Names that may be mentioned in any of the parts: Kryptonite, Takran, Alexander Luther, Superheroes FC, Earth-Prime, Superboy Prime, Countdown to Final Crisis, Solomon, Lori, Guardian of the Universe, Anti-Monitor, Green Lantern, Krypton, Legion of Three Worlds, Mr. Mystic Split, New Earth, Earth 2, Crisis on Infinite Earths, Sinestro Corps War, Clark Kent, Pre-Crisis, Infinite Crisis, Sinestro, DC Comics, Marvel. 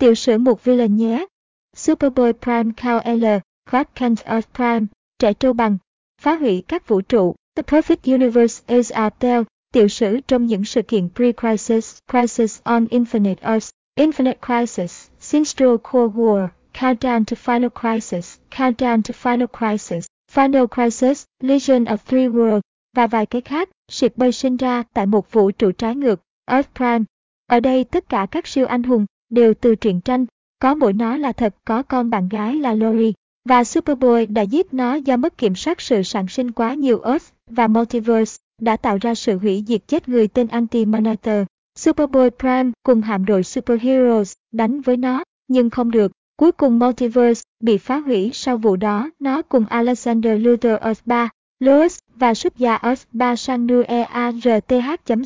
Tiểu sử một villain nhé. Superboy Prime Cow L, Crack Kent Earth-Prime, Trẻ Trâu Bằng, Phá Hủy Các Vũ Trụ, The Perfect Universe is Our Tale, tiểu sử trong những sự kiện Pre-Crisis, Crisis on Infinite Earths, Infinite Crisis, Sinestro Corps War, Countdown to Final Crisis, Countdown to Final Crisis, Legion of Three Worlds, và vài cái khác. Superboy sinh ra tại một vũ trụ trái ngược, Earth-Prime. Ở đây tất cả các siêu anh hùng đều từ truyện tranh, có mỗi nó là thật có con bạn gái là Lori, và Superboy đã giết nó do mất kiểm soát sự sản sinh quá nhiều Earth và Multiverse, đã tạo ra sự hủy diệt chết người tên Anti-Monitor. Superboy Prime cùng hạm đội Superheroes đánh với nó, nhưng không được. Cuối cùng Multiverse bị phá hủy sau vụ đó, nó cùng Alexander Luther Earth 3, Lewis và xuất gia Earth 3 sang New Earth.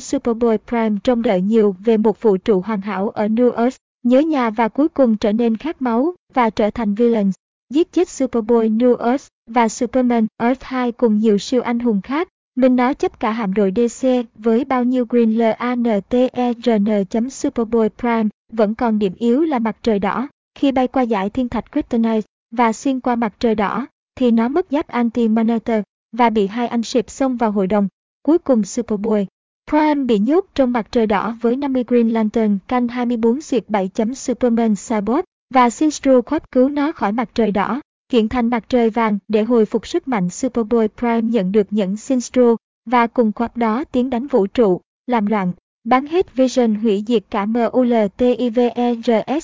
Superboy Prime trông đợi nhiều về một vũ trụ hoàn hảo ở New Earth, nhớ nhà và cuối cùng trở nên khát máu và trở thành villain, giết chết Superboy New Earth và Superman Earth 2 cùng nhiều siêu anh hùng khác. Mình nó chấp cả hạm đội DC với bao nhiêu Green Lantern. Superboy Prime vẫn còn điểm yếu là mặt trời đỏ. Khi bay qua dải thiên thạch Kryptonite và xuyên qua mặt trời đỏ thì nó mất giáp Anti-Monitor và bị hai anh Sịp xông vào hội đồng. Cuối cùng Superboy Prime bị nhốt trong mặt trời đỏ với 50 Green Lantern canh 24/7. Superman Cyborg và Sinestro khóp cứu nó khỏi mặt trời đỏ, chuyển thành mặt trời vàng để hồi phục sức mạnh. Superboy Prime nhận được nhẫn Sinestro và cùng khóp đó tiến đánh vũ trụ, làm loạn, bán hết Vision, hủy diệt cả Multiverse.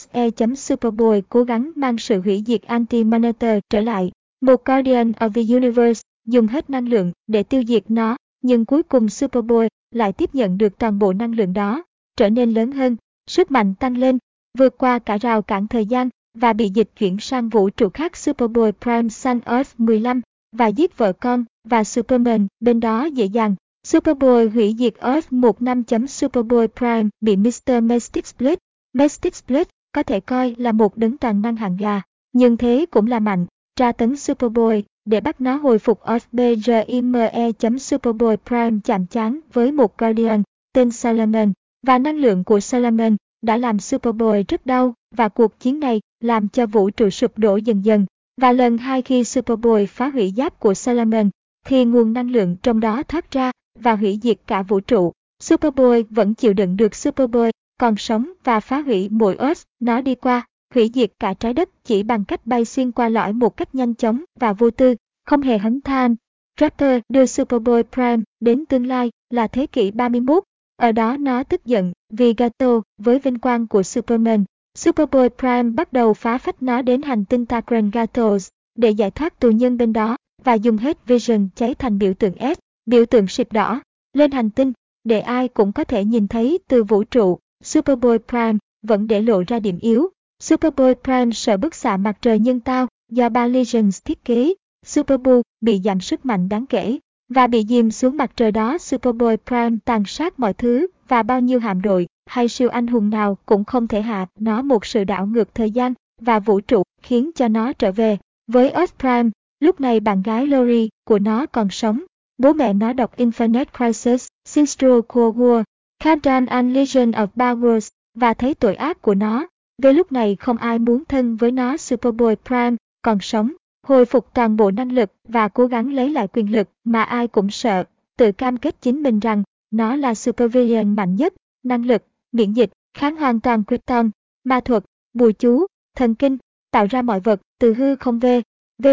Superboy cố gắng mang sự hủy diệt Anti-Monitor trở lại. Một Guardian of the Universe dùng hết năng lượng để tiêu diệt nó, nhưng cuối cùng Superboy lại tiếp nhận được toàn bộ năng lượng đó, trở nên lớn hơn, sức mạnh tăng lên, vượt qua cả rào cản thời gian và bị dịch chuyển sang vũ trụ khác. Superboy Prime sang Earth 15 và giết vợ con và Superman bên đó dễ dàng. Superboy hủy diệt Earth 15. Superboy Prime bị Mr. Mystic Split. Mystic Split có thể coi là một đấng toàn năng hạng gà, nhưng thế cũng là mạnh, tra tấn Superboy để bắt nó hồi phục Earth Prime. Superboy Prime chạm trán với một Guardian tên Solomon, và năng lượng của Solomon đã làm Superboy rất đau, và cuộc chiến này làm cho vũ trụ sụp đổ dần dần. Và lần hai khi Superboy phá hủy giáp của Solomon thì nguồn năng lượng trong đó thoát ra và hủy diệt cả vũ trụ. Superboy vẫn chịu đựng được. Superboy còn sống và phá hủy mỗi Earth nó đi qua, hủy diệt cả trái đất chỉ bằng cách bay xuyên qua lõi một cách nhanh chóng và vô tư, không hề hấn than. Raptor đưa Superboy Prime đến tương lai là thế kỷ 31. Ở đó nó tức giận vì Gato với vinh quang của Superman. Superboy Prime bắt đầu phá phách nó đến hành tinh Takran Gatos để giải thoát tù nhân bên đó, và dùng hết Vision cháy thành biểu tượng S, biểu tượng xịt đỏ, lên hành tinh để ai cũng có thể nhìn thấy từ vũ trụ. Superboy Prime vẫn để lộ ra điểm yếu. Superboy Prime sợ bức xạ mặt trời nhân tạo do 3 Legions thiết kế. Superboy bị giảm sức mạnh đáng kể và bị dìm xuống mặt trời đó. Superboy Prime tàn sát mọi thứ và bao nhiêu hạm đội hay siêu anh hùng nào cũng không thể hạ nó. Một sự đảo ngược thời gian và vũ trụ khiến cho nó trở về với Earth Prime. Lúc này bạn gái Lori của nó còn sống. Bố mẹ nó đọc Infinite Crisis, Sinestro Corps War, Countdown and Legion of Three Worlds và thấy tội ác của nó. Về lúc này không ai muốn thân với nó. Superboy Prime còn sống, hồi phục toàn bộ năng lực và cố gắng lấy lại quyền lực mà ai cũng sợ, tự cam kết chính mình rằng nó là supervillain mạnh nhất, năng lực, miễn dịch, kháng hoàn toàn Krypton, ma thuật, bùa chú, thần kinh, tạo ra mọi vật từ hư không về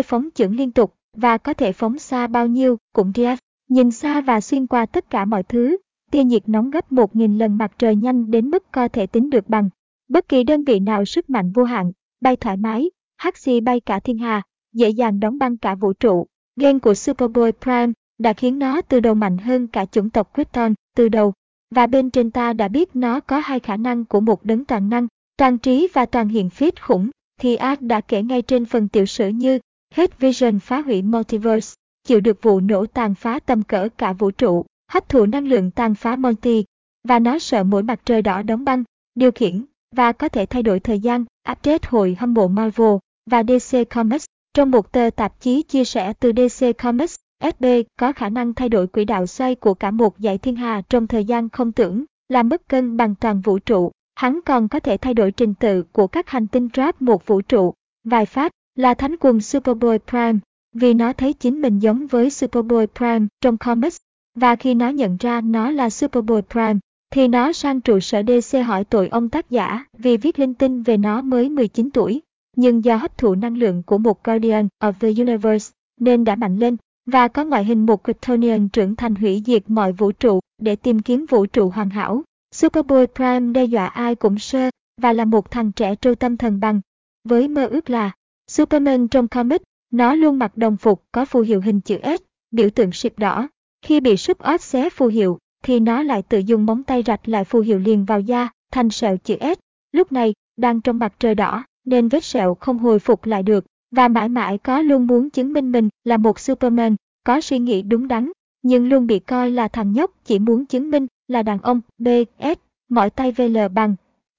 phóng chưởng liên tục và có thể phóng xa bao nhiêu cũng điệp, nhìn xa và xuyên qua tất cả mọi thứ, tia nhiệt nóng gấp 1.000 lần mặt trời, nhanh đến mức có thể tính được bằng bất kỳ đơn vị nào, sức mạnh vô hạn, bay thoải mái, Haxi bay cả thiên hà, dễ dàng đóng băng cả vũ trụ. Gen của Superboy Prime đã khiến nó từ đầu mạnh hơn cả chủng tộc Krypton từ đầu, và bên trên ta đã biết nó có hai khả năng của một đấng toàn năng, toàn trí và toàn hiện phết khủng, thì Art đã kể ngay trên phần tiểu sử như hết Vision phá hủy Multiverse, chịu được vụ nổ tàn phá tầm cỡ cả vũ trụ, hấp thụ năng lượng tàn phá Multi, và nó sợ mỗi mặt trời đỏ đóng băng, điều khiển và có thể thay đổi thời gian. Update hội hâm mộ Marvel và DC Comics. Trong một tờ tạp chí chia sẻ từ DC Comics, SB có khả năng thay đổi quỹ đạo xoay của cả một dải thiên hà trong thời gian không tưởng, làm mất cân bằng toàn vũ trụ. Hắn còn có thể thay đổi trình tự của các hành tinh trap một vũ trụ. Vài phát là thánh quân Superboy Prime, vì nó thấy chính mình giống với Superboy Prime trong comics, và khi nó nhận ra nó là Superboy Prime, thì nó sang trụ sở DC hỏi tội ông tác giả vì viết linh tinh về nó mới 19 tuổi, nhưng do hấp thụ năng lượng của một Guardian of the Universe nên đã mạnh lên, và có ngoại hình một Kryptonian trưởng thành hủy diệt mọi vũ trụ để tìm kiếm vũ trụ hoàn hảo. Superboy Prime đe dọa ai cũng sơ, và là một thằng trẻ trâu tâm thần bằng, với mơ ước là Superman trong comic. Nó luôn mặc đồng phục có phù hiệu hình chữ S, biểu tượng sịp đỏ. Khi bị Superboy xé phù hiệu, thì nó lại tự dùng móng tay rạch lại phù hiệu liền vào da, thành sẹo chữ S. Lúc này, đang trong mặt trời đỏ, nên vết sẹo không hồi phục lại được, và mãi mãi có luôn muốn chứng minh mình là một Superman, có suy nghĩ đúng đắn, nhưng luôn bị coi là thằng nhóc chỉ muốn chứng minh là đàn ông, BS, mỏi tay VL bằng.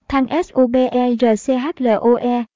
Thằng SUBERCHLOE,